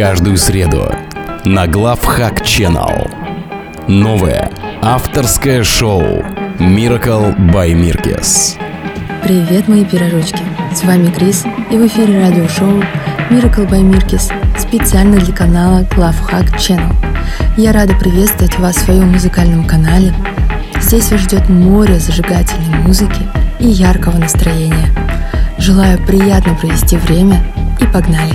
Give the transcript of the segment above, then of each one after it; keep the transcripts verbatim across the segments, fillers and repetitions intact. каждую среду на ГлавХак Channel. Новое авторское шоу Miracle by Mirkess. Привет, мои пирожочки! С вами Крис, и в эфире радиошоу Miracle by Mirkess специально для канала ГлавХак Channel. Я рада приветствовать вас в своем музыкальном канале. Здесь вас ждет море зажигательной музыки и яркого настроения. Желаю приятно провести время и погнали!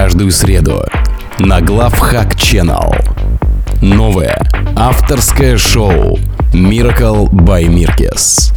каждую среду на ГлавХак Channel. Новое авторское шоу Miracle by Mirkess.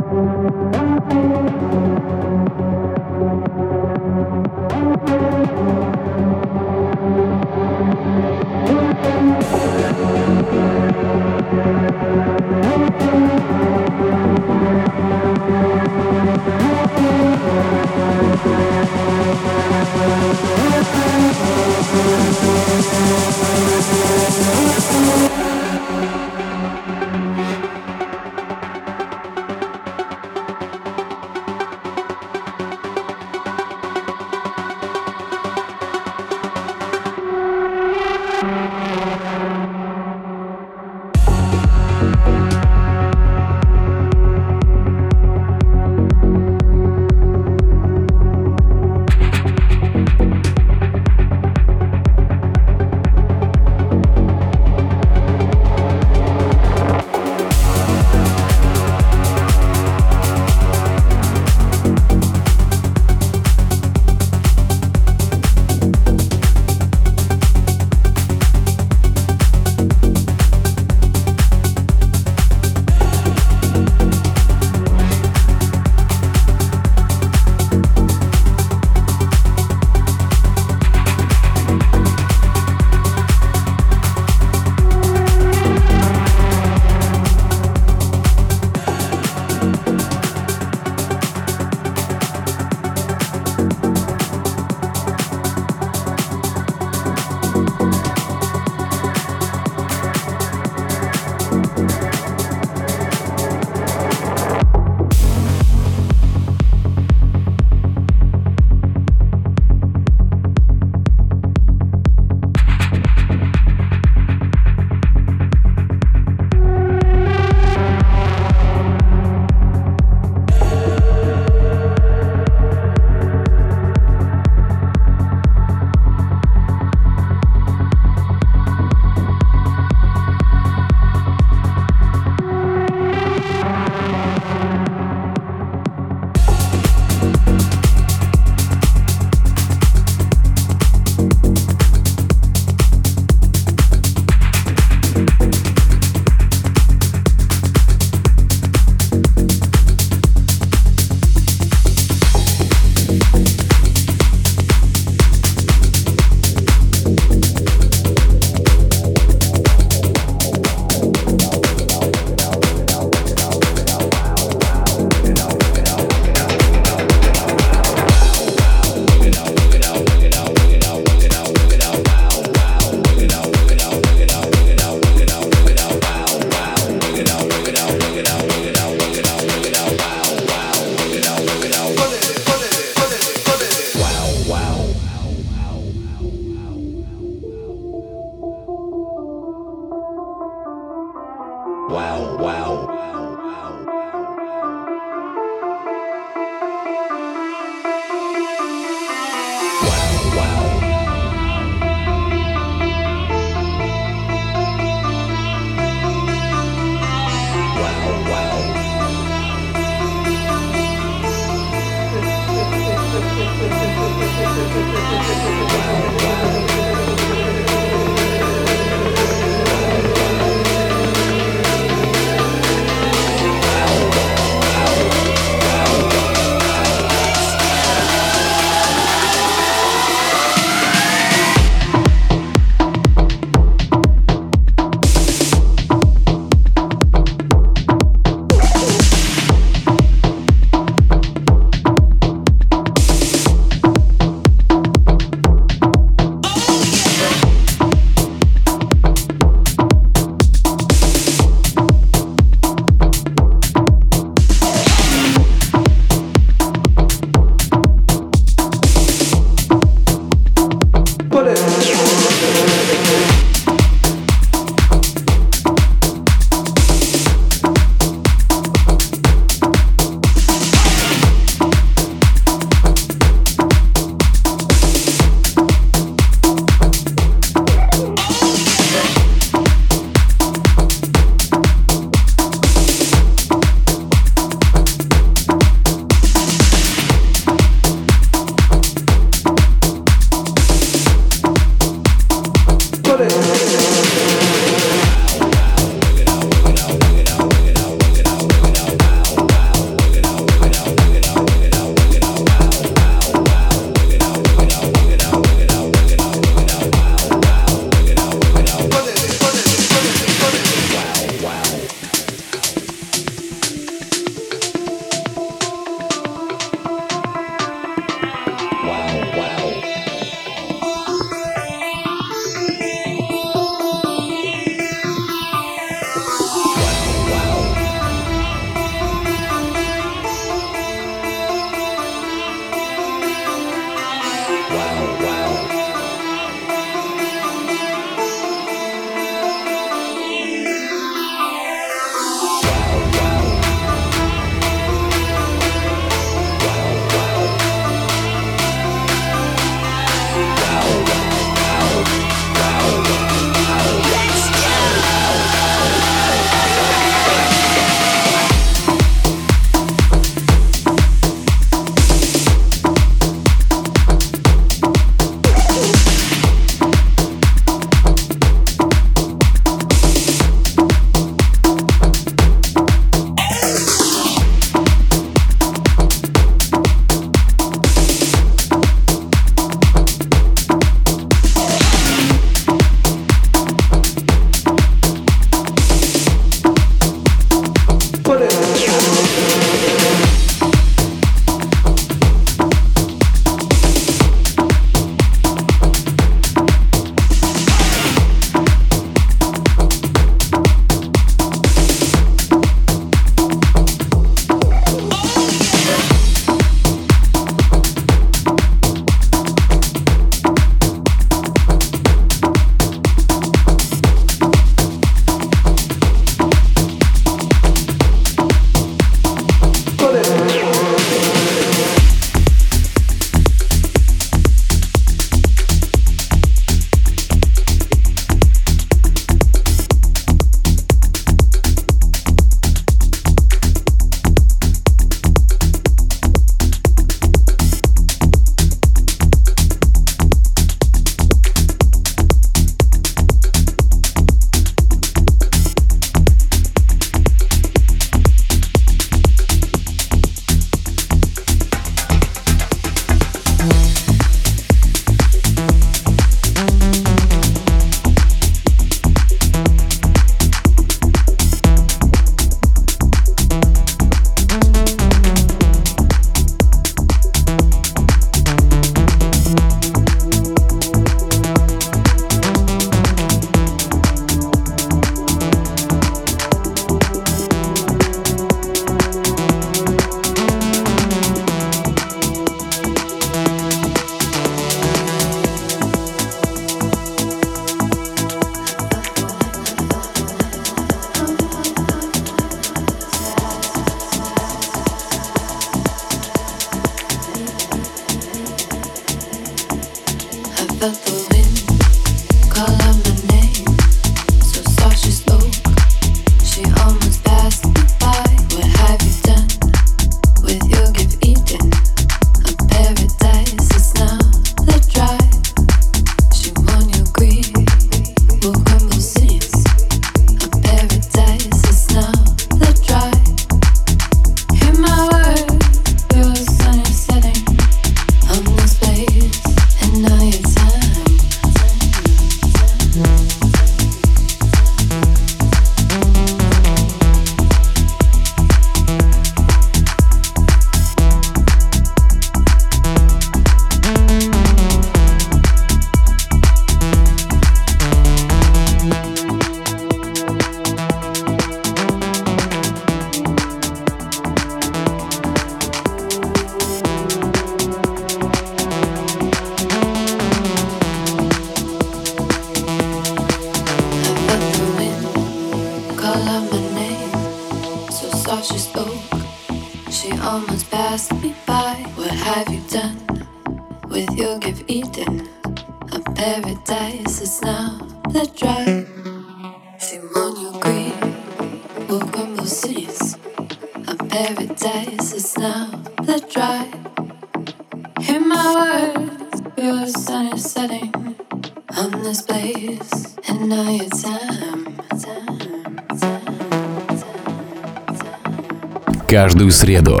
Каждую среду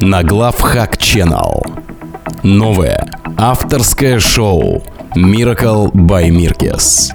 на ГлавХак Channel новое авторское шоу Miracle by Mirkess.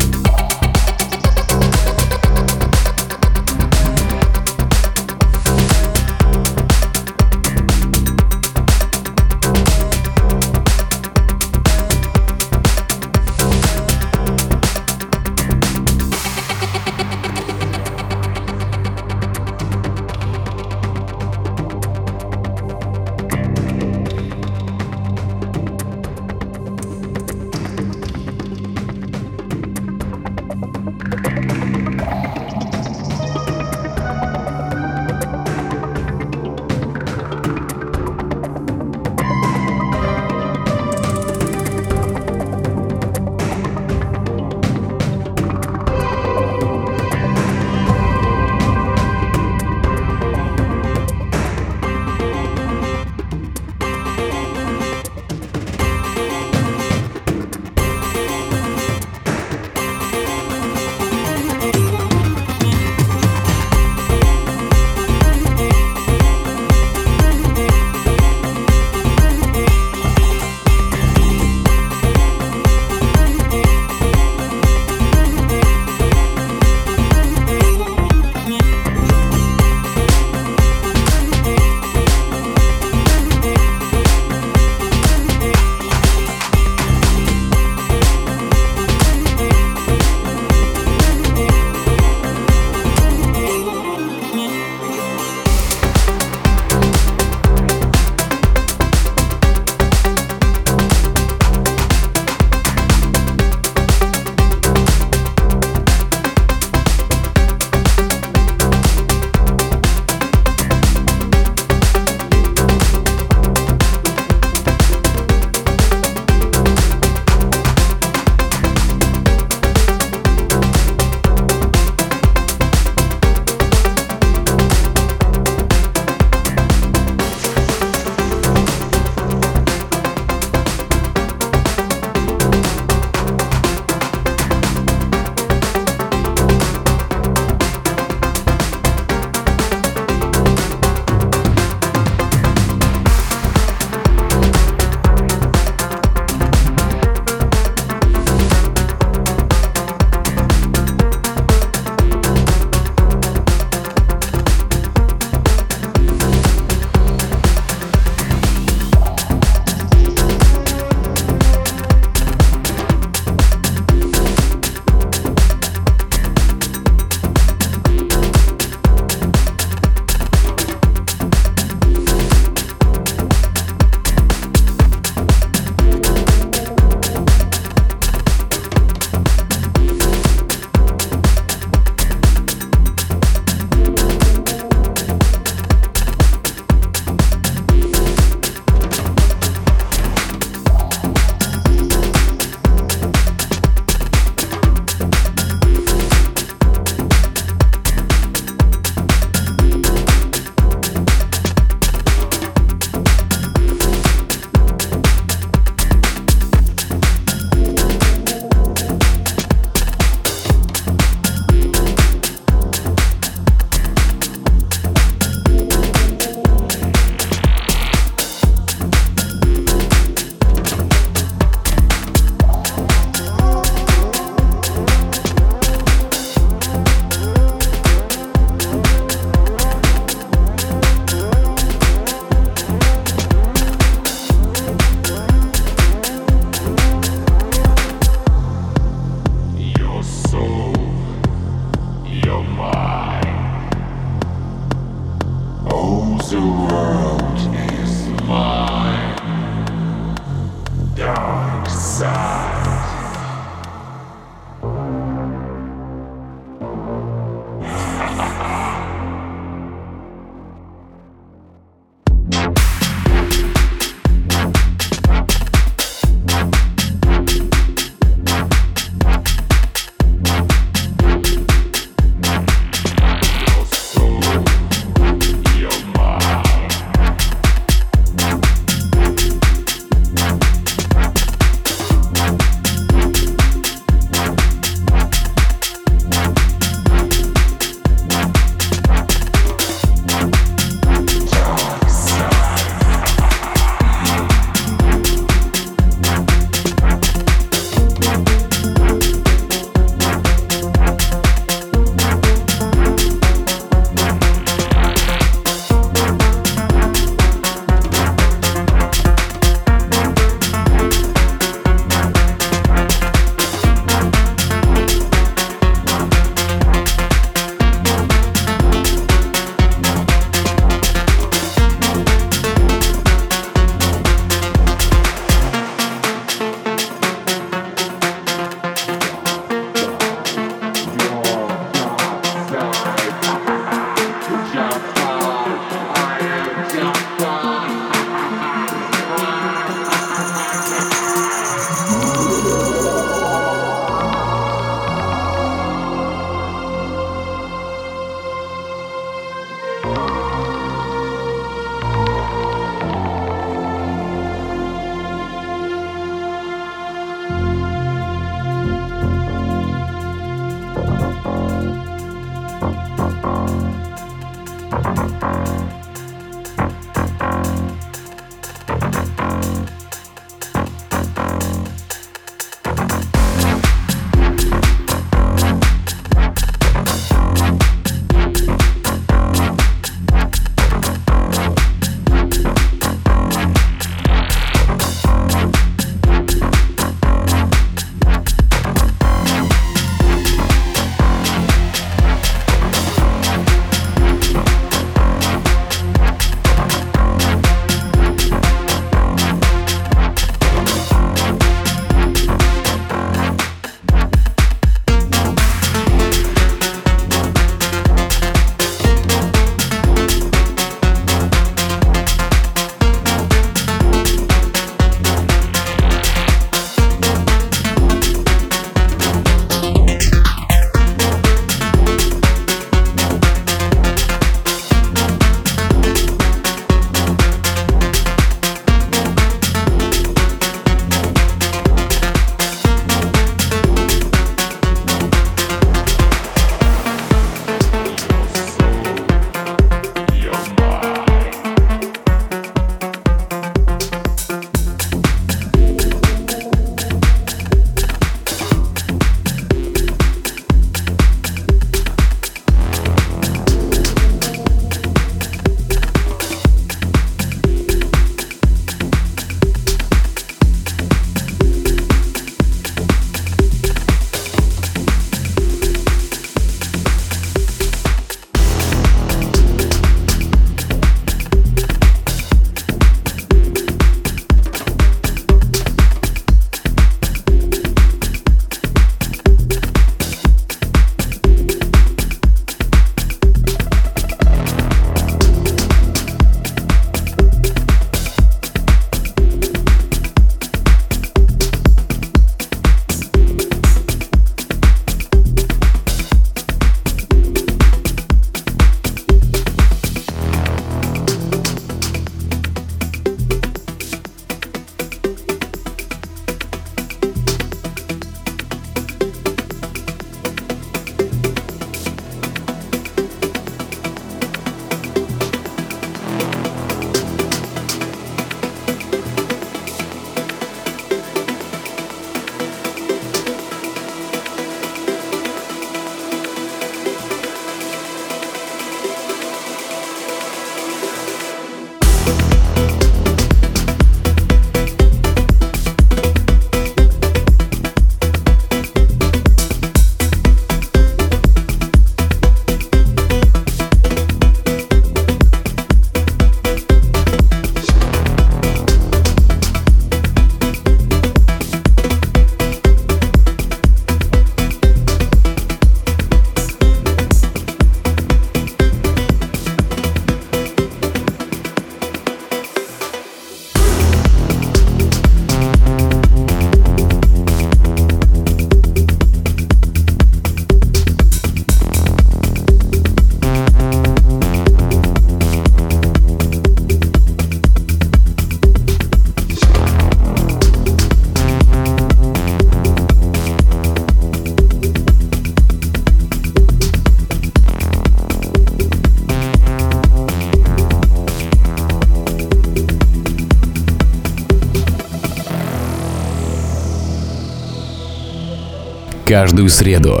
Каждую среду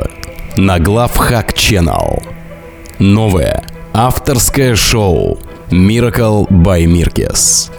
на ГлавХак Channel. Новое авторское шоу Miracle by Mirkess.